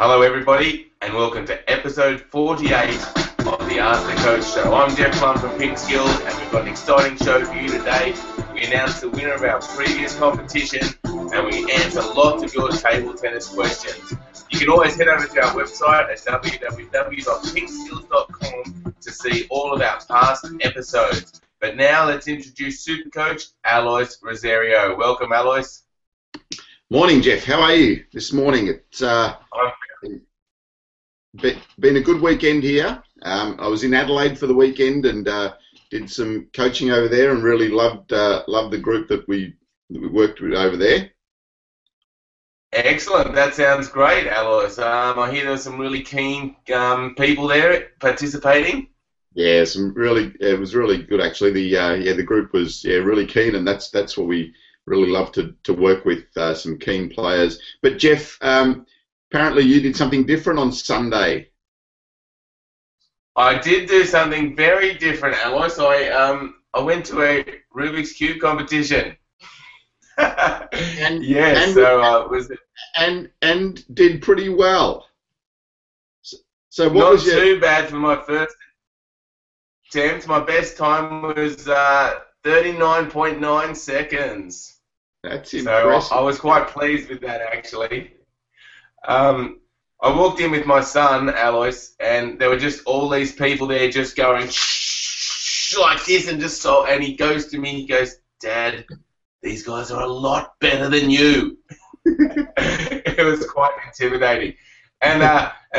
Hello everybody and welcome to episode 48 of the Ask the Coach Show. I'm Jeff Clum from Pink Skills and we've got an exciting show for you today. We announced the winner of our previous competition and we answer lots of your table tennis questions. You can always head over to our website at www.pingskills.com to see all of our past episodes. But now let's introduce Super Coach Alois Rosario. Welcome Alois. Morning Jeff, how are you this morning? It's been a good weekend here. I was in Adelaide for the weekend and did some coaching over there and really loved the group that we worked with over there. Excellent, that sounds great Alois. I hear there's some really keen people there participating. Yeah, it was really good actually. The group was really keen and that's what we really love to work with, some keen players. But Jeff, apparently you did something different on Sunday. I did do something very different, Alois. I went to a Rubik's Cube competition. And did pretty well. So what was your... Not too bad for my first attempt. My best time was 39.9 seconds. That's impressive. So I was quite pleased with that actually. I walked in with my son Alois, and there were just all these people there just going like this, and just so. And he goes to me, he goes, "Dad, these guys are a lot better than you." It was quite intimidating. And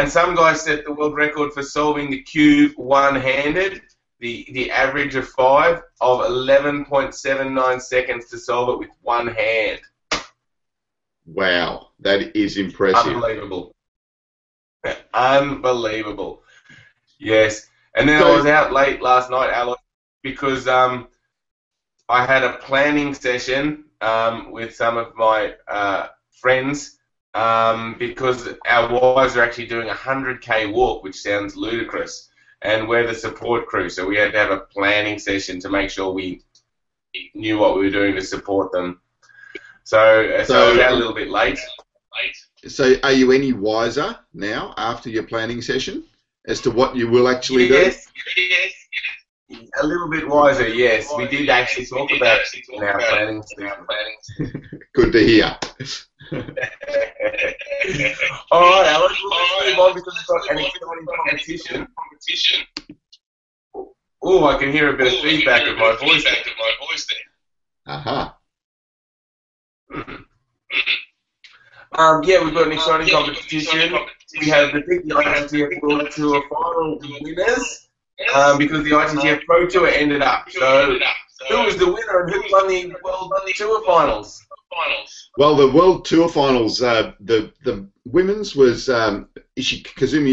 some guy set the world record for solving the cube one-handed. The average of 5 of 11.79 seconds to solve it with one hand. Wow, that is impressive. Unbelievable. Unbelievable. Yes. And then I was out late last night, Alois, because I had a planning session with some of my friends because our wives are actually doing a 100K walk, which sounds ludicrous. And we're the support crew, so we had to have a planning session to make sure we knew what we were doing to support them. So we got a little bit late. So are you any wiser now after your planning session as to what you will actually do? Yes. A little bit wiser, yes. We did actually talk about it in our planning session. Good to hear. All right, Alex, we've obviously got an exciting competition. Oh, I can hear a bit of feedback of my voice there. Aha. Yeah, we've got an exciting competition. We have the ITTF World Tour final winners because the ITTF Pro Tour ended up. So, who was the winner and who won the World Tour finals? Well, the World Tour Finals, the women's was Kazumi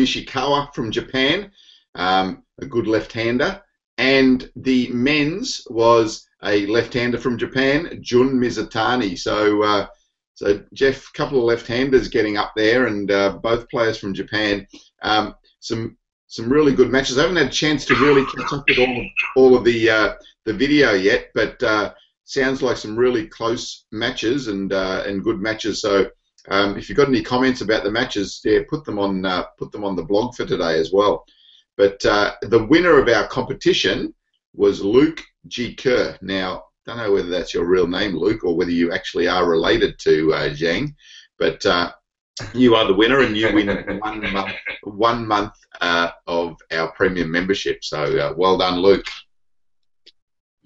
Ishikawa from Japan, a good left-hander, and the men's was a left-hander from Japan, Jun Mizutani. So Jeff, a couple of left-handers getting up there, and both players from Japan. Some really good matches. I haven't had a chance to really catch up with all of the video yet, but. Sounds like some really close matches and good matches. So if you've got any comments about the matches, yeah, put them on the blog for today as well. But the winner of our competition was Luke G. Kerr. Now, don't know whether that's your real name, Luke, or whether you actually are related to Zhang, but you are the winner and you win one month of our premium membership. So well done, Luke.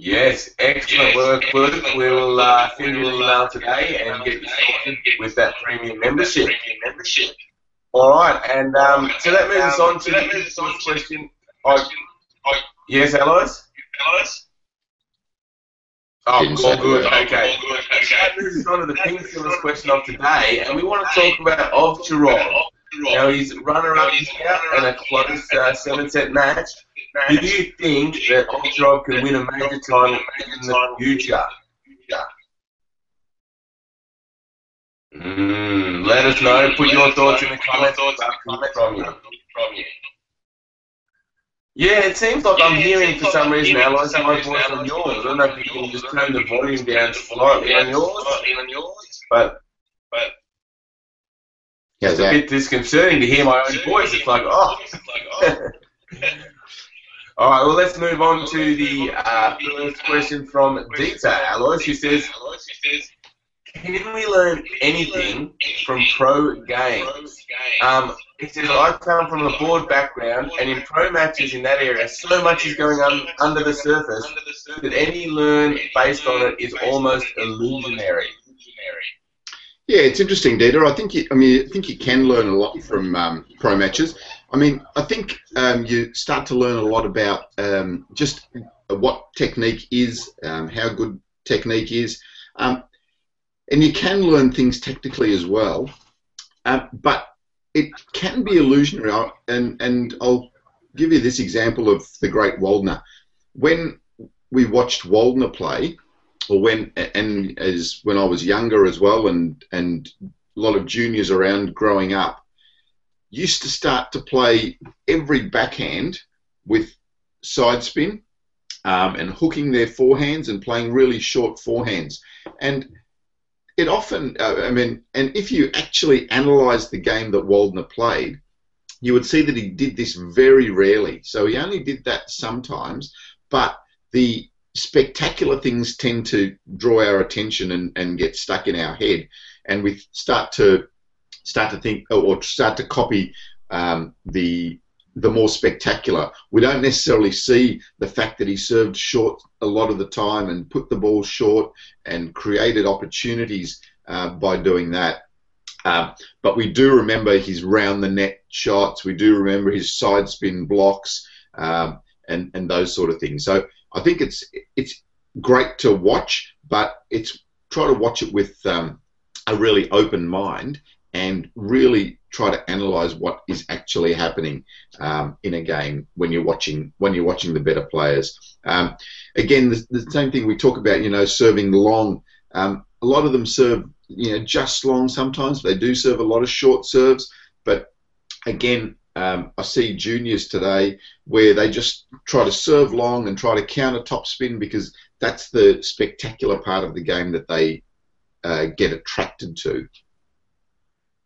Yes, excellent work, Luke. We will send you an email today and get you started with that premium membership. All right, and so that moves us on to the first question. Yes, Alois? Oh, all good, okay. That moves us on to the Pink Skills question of today, and we want to talk about Ovcharov. Now, he's runner-up in a close 7-set match. Do you think that Ovcharov can win a major title in the future? Let us know. Put your thoughts in the comments. Yeah, it seems like I'm hearing for some reason, Alois, my voice on yours. I don't know if you can just turn the volume down slightly on yours, but Yeah, it's a bit disconcerting to hear my own voice. It's like, oh. All right, well, let's move on to the first question from Dita, Alois, who says, can we learn anything from pro games? He says, I come from a board background, and in pro matches in that area, so much is going on under the surface that any learn based on it is almost illusionary. Yeah, it's interesting, Dita. I think you can learn a lot from pro matches. I mean, I think you start to learn a lot about just what technique is, how good technique is, and you can learn things technically as well. But it can be illusionary, and I'll give you this example of the great Waldner. When we watched Waldner play, when I was younger as well, and a lot of juniors around growing up, used to start to play every backhand with side spin and hooking their forehands and playing really short forehands. And it often, and if you actually analysed the game that Waldner played, you would see that he did this very rarely. So he only did that sometimes, but the spectacular things tend to draw our attention and get stuck in our head, and we start to think or start to copy the more spectacular. We don't necessarily see the fact that he served short a lot of the time and put the ball short and created opportunities by doing that. But we do remember his round the net shots. We do remember his side spin blocks and those sort of things. So I think it's great to watch, but try to watch it with a really open mind and really try to analyse what is actually happening in a game when you're watching the better players. Again, the same thing we talk about, you know, serving long. A lot of them serve, you know, just long sometimes. They do serve a lot of short serves, but again, I see juniors today where they just try to serve long and try to counter top spin because that's the spectacular part of the game that they get attracted to.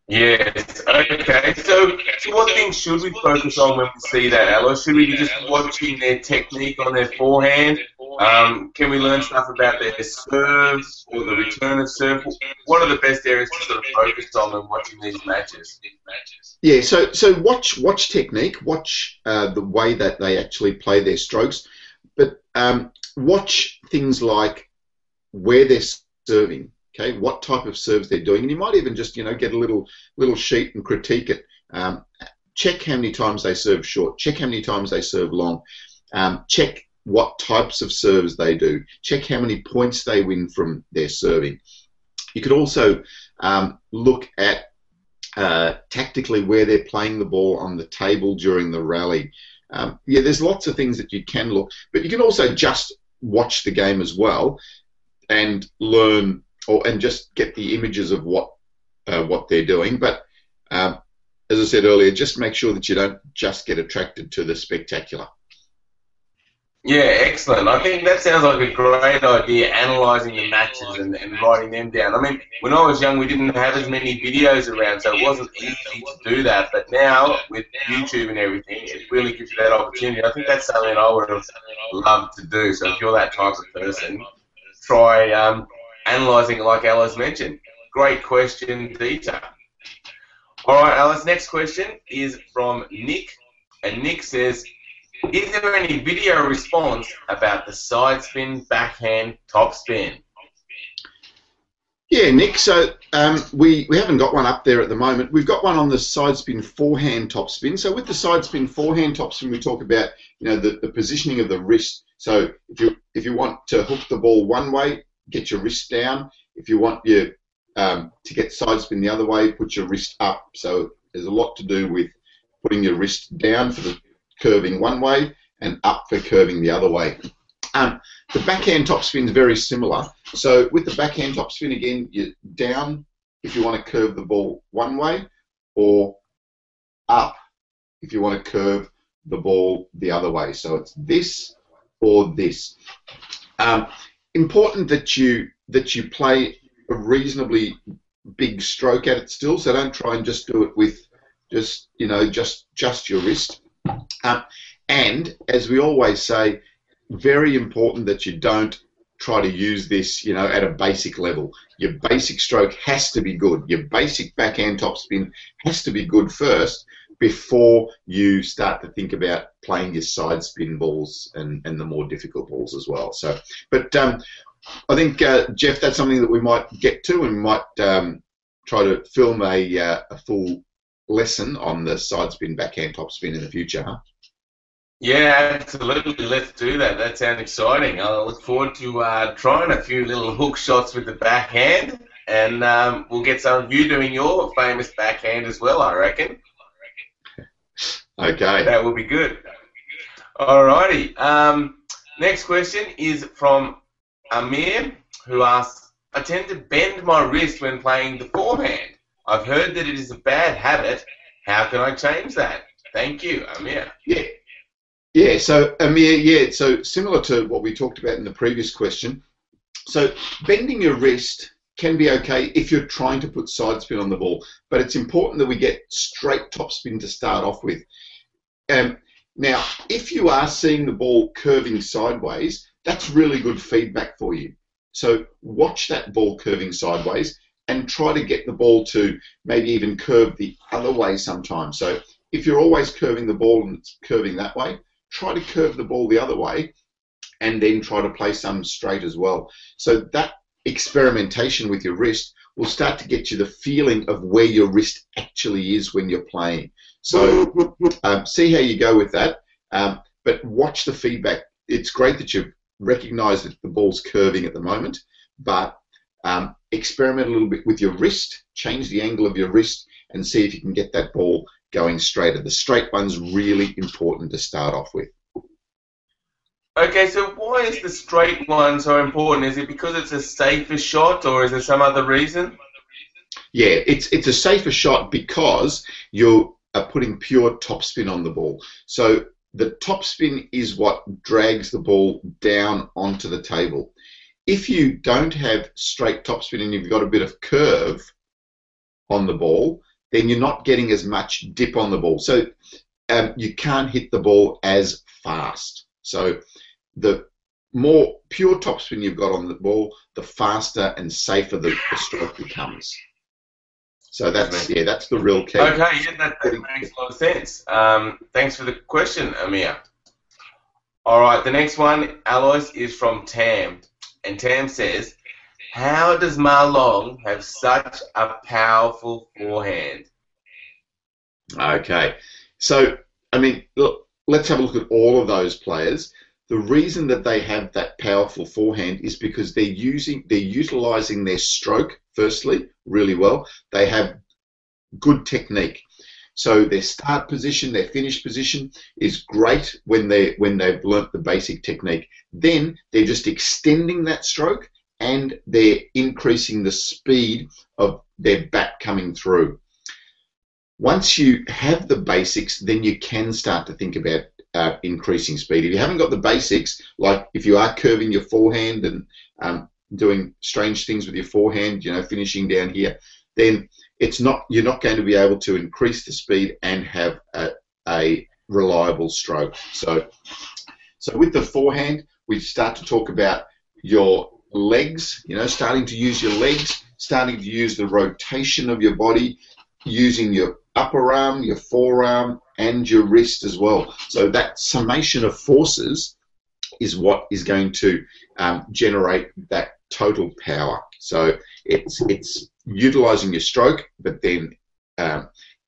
Yes, okay. So what things should we focus on when we see that, Alois? Should we be just watching their technique on their forehand? Can we learn stuff about their serves or the return of serve? What are the best areas to sort of focus on when watching these matches? Yeah, so watch technique, watch the way that they actually play their strokes, but watch things like where they're serving. Okay, what type of serves they're doing, and you might even just, you know, get a little sheet and critique it. Check how many times they serve short. Check how many times they serve long. Check what types of serves they do. Check how many points they win from their serving. You could also look at tactically where they're playing the ball on the table during the rally. Yeah, there's lots of things that you can look, but you can also just watch the game as well and learn. And just get the images of what they're doing. But as I said earlier, just make sure that you don't just get attracted to the spectacular. Yeah, excellent. I think that sounds like a great idea, analysing the matches and writing them down. I mean, when I was young, we didn't have as many videos around, so it wasn't easy to do that. But now, with YouTube and everything, it really gives you that opportunity. I think that's something I would have loved to do. So if you're that type of person, try... analysing, like Alois mentioned. Great question, Dita. All right, Alois, next question is from Nick, and Nick says, is there any video response about the side spin, backhand, top spin? Yeah, Nick, so we haven't got one up there at the moment. We've got one on the side spin, forehand, top spin. So with the side spin, forehand, top spin, we talk about, you know, the positioning of the wrist. So if you want to hook the ball one way, get your wrist down. If you want to get side spin the other way, put your wrist up. So there's a lot to do with putting your wrist down for the curving one way and up for curving the other way. The backhand top spin is very similar. So with the backhand top spin, again, you're down if you want to curve the ball one way, or up if you want to curve the ball the other way. So it's this or this. Important that you play a reasonably big stroke at it still, so don't try and just do it with just, you know, just your wrist. And as we always say, very important that you don't try to use this, you know, at a basic level. Your basic stroke has to be good. Your basic backhand topspin has to be good first before you start to think about playing your side spin balls and the more difficult balls as well. So, but I think, Jeff, that's something that we might get to, and we might try to film a full lesson on the side spin, backhand, topspin in the future, huh? Yeah, absolutely. Let's do that. That sounds exciting. I look forward to trying a few little hook shots with the backhand, and we'll get some of you doing your famous backhand as well, I reckon. Okay. That will be good. All righty. Next question is from Amir, who asks, I tend to bend my wrist when playing the forehand. I've heard that it is a bad habit. How can I change that? Thank you, Amir. Yeah, so Amir, so similar to what we talked about in the previous question, so bending your wrist can be okay if you're trying to put side spin on the ball, but it's important that we get straight topspin to start off with. Now, if you are seeing the ball curving sideways, that's really good feedback for you. So watch that ball curving sideways and try to get the ball to maybe even curve the other way sometimes. So if you're always curving the ball and it's curving that way, try to curve the ball the other way and then try to play some straight as well. So that experimentation with your wrist will start to get you the feeling of where your wrist actually is when you're playing. So see how you go with that, but watch the feedback. It's great that you recognize that the ball's curving at the moment, but experiment a little bit with your wrist, change the angle of your wrist and see if you can get that ball going straighter. The straight one's really important to start off with. Okay, so why is the straight one so important? Is it because it's a safer shot, or is there some other reason? Yeah, it's a safer shot because you are putting pure topspin on the ball. So the topspin is what drags the ball down onto the table. If you don't have straight topspin and you've got a bit of curve on the ball, then you're not getting as much dip on the ball. So you can't hit the ball as fast. So the more pure topspin you've got on the ball, the faster and safer the stroke becomes. So that's the real key. Okay, yeah, that makes a lot of sense. Thanks for the question, Amir. All right, the next one, Alois, is from Tam. And Tam says, how does Ma Long have such a powerful forehand? Okay. So, I mean, look, let's have a look at all of those players. The reason that they have that powerful forehand is because they're utilizing their stroke, firstly, really well. They have good technique. So their start position, their finish position is great when they've learnt the basic technique. Then they're just extending that stroke and they're increasing the speed of their bat coming through. Once you have the basics, then you can start to think about increasing speed. If you haven't got the basics, like if you are curving your forehand and doing strange things with your forehand, you know, finishing down here, then you're not going to be able to increase the speed and have a reliable stroke. So with the forehand, we start to talk about your legs, you know, starting to use your legs, starting to use the rotation of your body, using your upper arm, your forearm, and your wrist as well. So that summation of forces is what is going to generate that total power. So it's utilizing your stroke, but then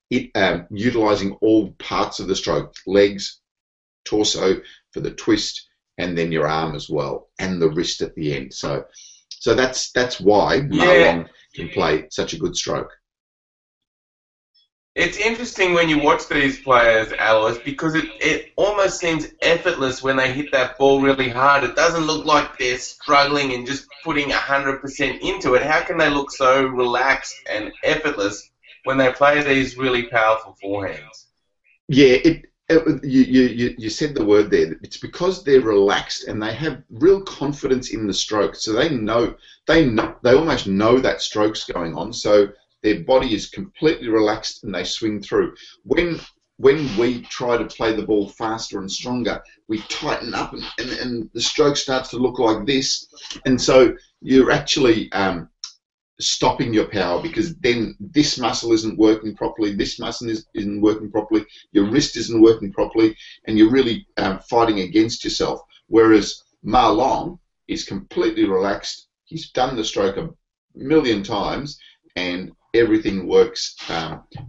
utilizing all parts of the stroke, legs, torso for the twist, and then your arm as well, and the wrist at the end. So that's why Ma Long can play such a good stroke. It's interesting when you watch these players, Alois, because it almost seems effortless when they hit that ball really hard. It doesn't look like they're struggling and just putting 100% into it. How can they look so relaxed and effortless when they play these really powerful forehands? Yeah, it You said the word there. It's because they're relaxed and they have real confidence in the stroke. So they almost know that stroke's going on. So their body is completely relaxed and they swing through. When we try to play the ball faster and stronger, we tighten up and the stroke starts to look like this. And so you're actually stopping your power, because then this muscle isn't working properly, this muscle isn't working properly, your wrist isn't working properly, and you're really fighting against yourself. Whereas Ma Long is completely relaxed. He's done the stroke a million times, and everything works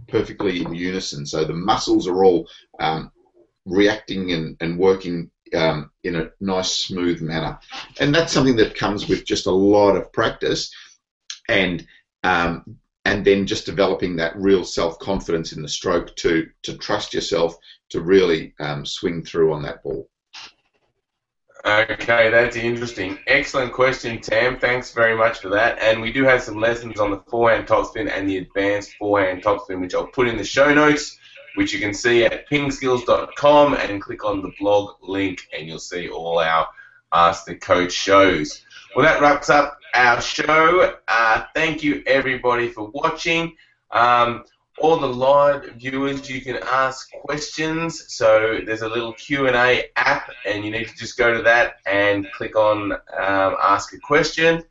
perfectly in unison. So the muscles are all reacting and working in a nice, smooth manner. And that's something that comes with just a lot of practice, and then just developing that real self-confidence in the stroke to trust yourself to really swing through on that ball. Okay, that's interesting. Excellent question, Tam. Thanks very much for that. And we do have some lessons on the forehand topspin and the advanced forehand topspin, which I'll put in the show notes, which you can see at pingskills.com, and click on the blog link and you'll see all our Ask the Coach shows. Well, that wraps up our show. Thank you, everybody, for watching. All the live viewers, you can ask questions. So there's a little Q&A app, and you need to just go to that and click on Ask a Question,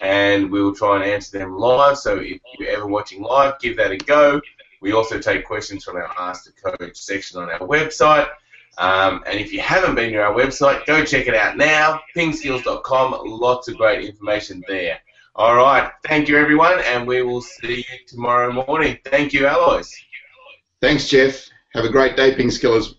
and we will try and answer them live. So if you're ever watching live, give that a go. We also take questions from our Ask the Coach section on our website. And if you haven't been to our website, go check it out now, pingskills.com. Lots of great information there. All right. Thank you, everyone, and we will see you tomorrow morning. Thank you, Alois. Thanks, Jeff. Have a great day, Pink Skillers.